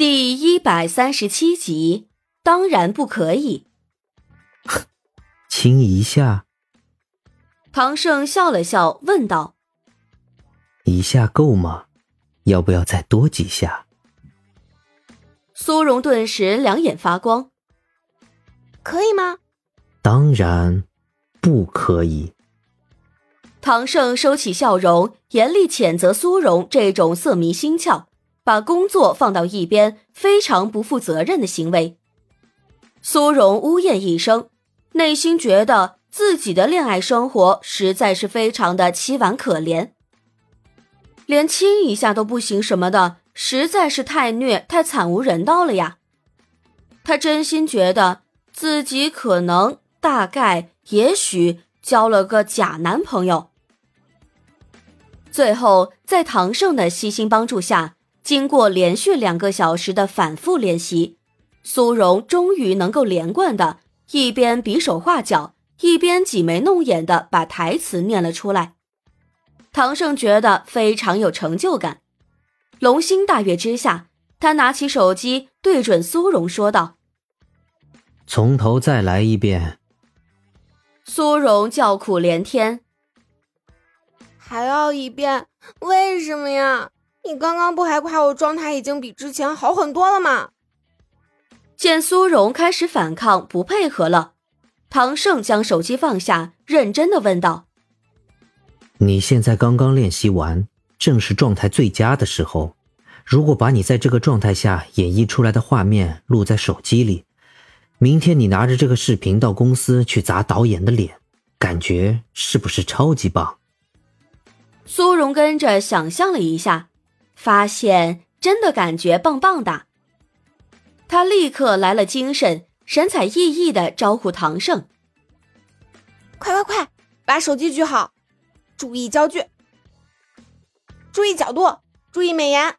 第137集，当然不可以。亲一下。唐胜笑了笑问道，一下够吗？要不要再多几下？苏荣顿时两眼发光，可以吗？当然不可以。唐胜收起笑容，严厉谴责苏荣这种色迷心窍，把工作放到一边，非常不负责任的行为。苏荣呜咽一声，内心觉得自己的恋爱生活实在是非常的凄婉可怜，连亲一下都不行什么的，实在是太虐太惨无人道了呀。他真心觉得自己可能大概也许交了个假男朋友。最后在唐胜的悉心帮助下，经过连续2个小时的反复练习，苏荣终于能够连贯的一边比手画脚一边挤眉弄眼的把台词念了出来。唐胜觉得非常有成就感，龙心大悦之下，他拿起手机对准苏荣说道，从头再来一遍。苏荣叫苦连天，还要一遍？为什么呀？你刚刚不还夸我状态已经比之前好很多了吗？见苏荣开始反抗不配合了，唐胜将手机放下，认真地问道，你现在刚刚练习完，正是状态最佳的时候，如果把你在这个状态下演绎出来的画面录在手机里，明天你拿着这个视频到公司去砸导演的脸，感觉是不是超级棒？苏荣跟着想象了一下，发现真的感觉棒棒的，他立刻来了精神，神采奕奕地招呼唐胜，快快快，把手机举好，注意焦距，注意角度，注意美颜。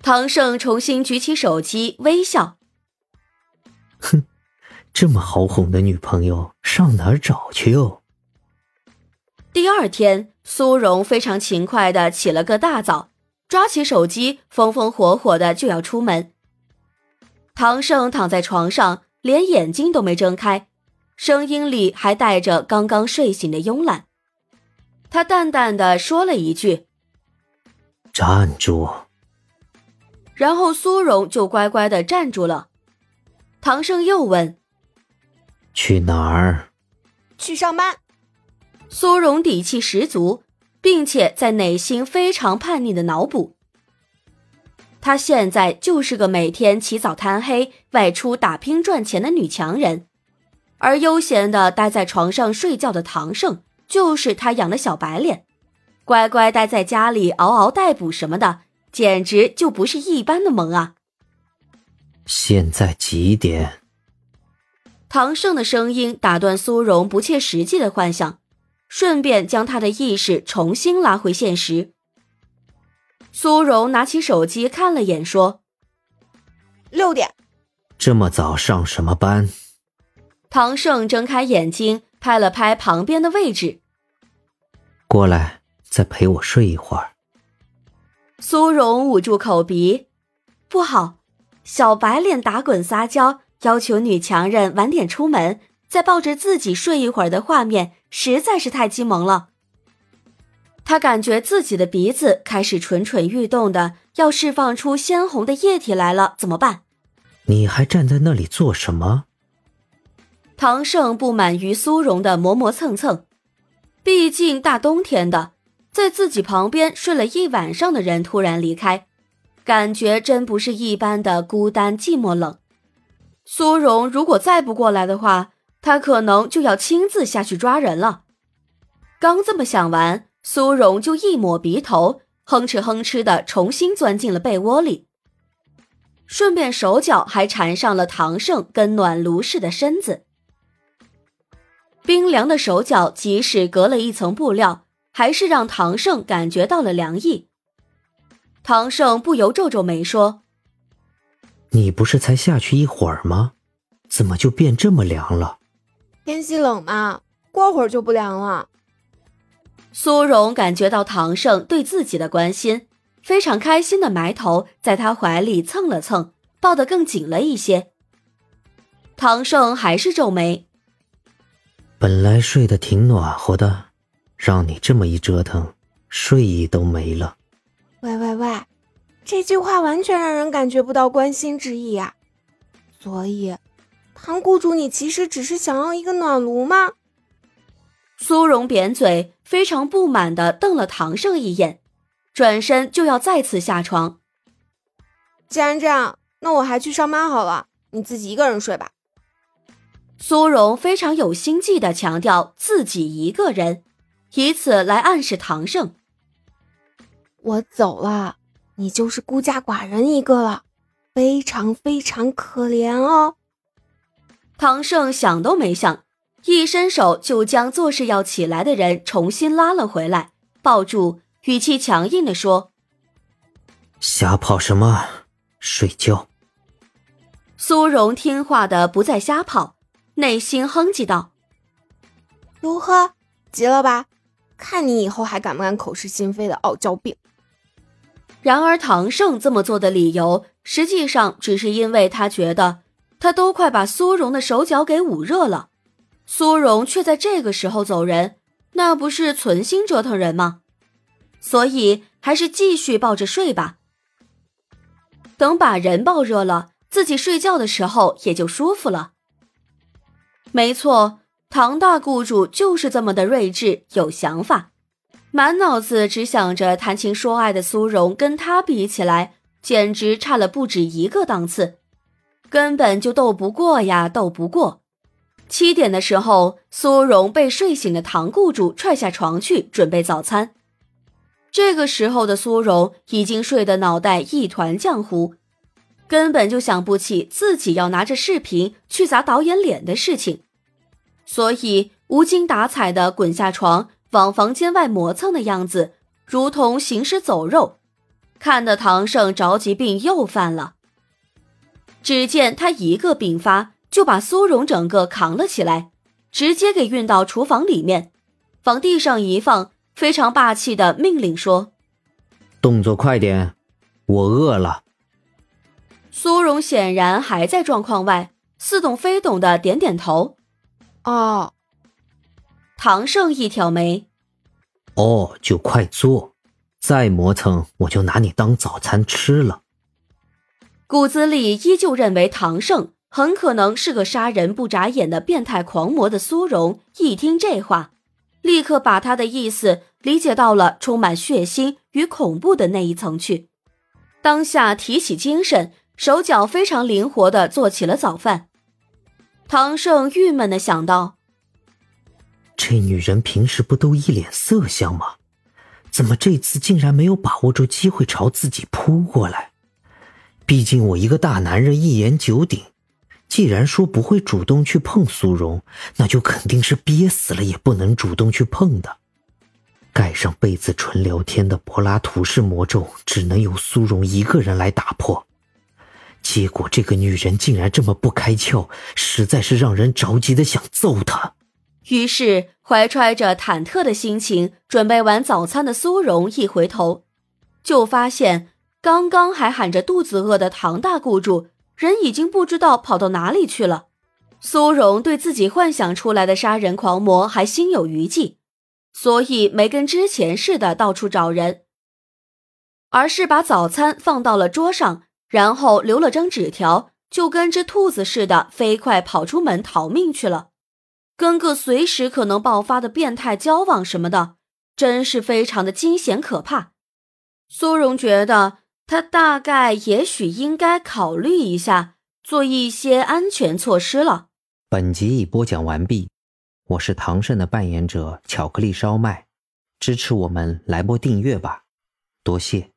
唐胜重新举起手机微笑，哼，这么好哄的女朋友上哪儿找去哟？第二天，苏荣非常勤快地起了个大早，抓起手机风风火火地就要出门。唐胜躺在床上，连眼睛都没睁开，声音里还带着刚刚睡醒的慵懒。他淡淡地说了一句，站住。然后苏荣就乖乖地站住了。唐胜又问，去哪儿？去上班。苏荣底气十足，并且在内心非常叛逆的脑补，她现在就是个每天起早贪黑外出打拼赚钱的女强人，而悠闲地待在床上睡觉的唐胜就是她养的小白脸，乖乖待在家里嗷嗷待哺什么的，简直就不是一般的萌啊。现在几点？唐胜的声音打断苏荣不切实际的幻想，顺便将她的意识重新拉回现实。苏荣拿起手机看了眼说，6点。这么早上什么班？唐胜睁开眼睛拍了拍旁边的位置，过来再陪我睡一会儿。苏荣捂住口鼻，不好，小白脸打滚撒娇要求女强人晚点出门再抱着自己睡一会儿的画面实在是太激萌了。他感觉自己的鼻子开始蠢蠢欲动的，要释放出鲜红的液体来了，怎么办？你还站在那里做什么？唐胜不满于苏荣的磨磨蹭蹭，毕竟大冬天的，在自己旁边睡了一晚上的人突然离开，感觉真不是一般的孤单寂寞冷。苏荣如果再不过来的话，他可能就要亲自下去抓人了。刚这么想完，苏荣就一抹鼻头，哼哧哼哧地重新钻进了被窝里，顺便手脚还缠上了唐胜跟暖炉似的身子。冰凉的手脚即使隔了一层布料，还是让唐胜感觉到了凉意。唐胜不由皱皱眉说，你不是才下去一会儿吗？怎么就变这么凉了？天气冷嘛，过会儿就不凉了。苏荣感觉到唐胜对自己的关心，非常开心的埋头在他怀里蹭了蹭，抱得更紧了一些。唐盛还是皱眉，本来睡得挺暖和的，让你这么一折腾，睡意都没了。喂，这句话完全让人感觉不到关心之意啊。所以唐雇主，你其实只是想要一个暖炉吗？苏荣扁嘴，非常不满地瞪了唐盛一眼，转身就要再次下床。既然这样，那我还去上班好了，你自己一个人睡吧。苏荣非常有心计地强调自己一个人，以此来暗示唐盛。我走了，你就是孤家寡人一个了，非常非常可怜哦。唐盛想都没想，一伸手就将做事要起来的人重新拉了回来，抱住，语气强硬地说，瞎跑什么，睡觉。苏荣听话的不再瞎跑，内心哼唧道，如何，急了吧，看你以后还敢不敢口是心非的傲娇病。然而唐盛这么做的理由，实际上只是因为他觉得他都快把苏荣的手脚给捂热了，苏荣却在这个时候走人，那不是存心折腾人吗？所以还是继续抱着睡吧，等把人抱热了，自己睡觉的时候也就舒服了。没错，唐大雇主就是这么的睿智有想法，满脑子只想着谈情说爱的苏荣跟他比起来，简直差了不止一个档次，根本就斗不过。7点的时候，苏荣被睡醒的唐雇主踹下床去准备早餐。这个时候的苏荣已经睡得脑袋一团浆糊，根本就想不起自己要拿着视频去砸导演脸的事情，所以无精打采地滚下床，往房间外磨蹭的样子如同行尸走肉，看得唐盛着急病又犯了。只见他一个病发就把苏荣整个扛了起来，直接给运到厨房里面，往地上一放，非常霸气地命令说，动作快点，我饿了。苏荣显然还在状况外，似懂非懂地点点头。哦。唐盛一挑眉，哦，就快做，再磨蹭我就拿你当早餐吃了。骨子里依旧认为唐盛很可能是个杀人不眨眼的变态狂魔的苏荣，一听这话，立刻把他的意思理解到了充满血腥与恐怖的那一层去，当下提起精神，手脚非常灵活地做起了早饭。唐盛郁闷地想到，这女人平时不都一脸色相吗？怎么这次竟然没有把握住机会朝自己扑过来？毕竟我一个大男人一言九鼎，既然说不会主动去碰苏荣，那就肯定是憋死了也不能主动去碰的。盖上被子纯聊天的柏拉图式魔咒，只能由苏荣一个人来打破。结果这个女人竟然这么不开窍，实在是让人着急的想揍她。于是怀揣着忐忑的心情准备完早餐的苏荣一回头，就发现刚刚还喊着肚子饿的唐大雇主人已经不知道跑到哪里去了。苏荣对自己幻想出来的杀人狂魔还心有余悸，所以没跟之前似的到处找人，而是把早餐放到了桌上，然后留了张纸条，就跟只兔子似的飞快跑出门逃命去了。跟个随时可能爆发的变态交往什么的，真是非常的惊险可怕。苏荣觉得他大概也许应该考虑一下，做一些安全措施了。本集已播讲完毕，我是唐盛的扮演者巧克力烧麦，支持我们来波订阅吧，多谢。